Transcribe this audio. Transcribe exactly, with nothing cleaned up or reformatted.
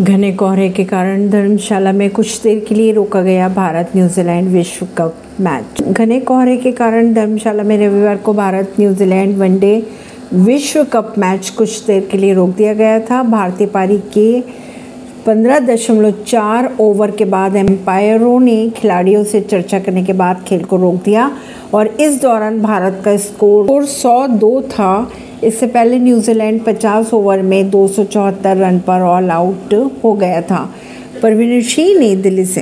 घने कोहरे के कारण धर्मशाला में कुछ देर के लिए रोका गया भारत न्यूजीलैंड विश्व कप मैच। घने कोहरे के कारण धर्मशाला में रविवार को भारत न्यूजीलैंड वनडे विश्व कप मैच कुछ देर के लिए रोक दिया गया था। भारतीय पारी के पंद्रह दशमलव चार ओवर के बाद एम्पायरों ने खिलाड़ियों से चर्चा करने के बाद खेल को रोक दिया और इस दौरान भारत का स्कोर सौ दो था। इससे पहले न्यूजीलैंड पचास ओवर में दो सौ चौहत्तर रन पर ऑल आउट हो गया था। परवीन अर्शी ने दिल्ली से।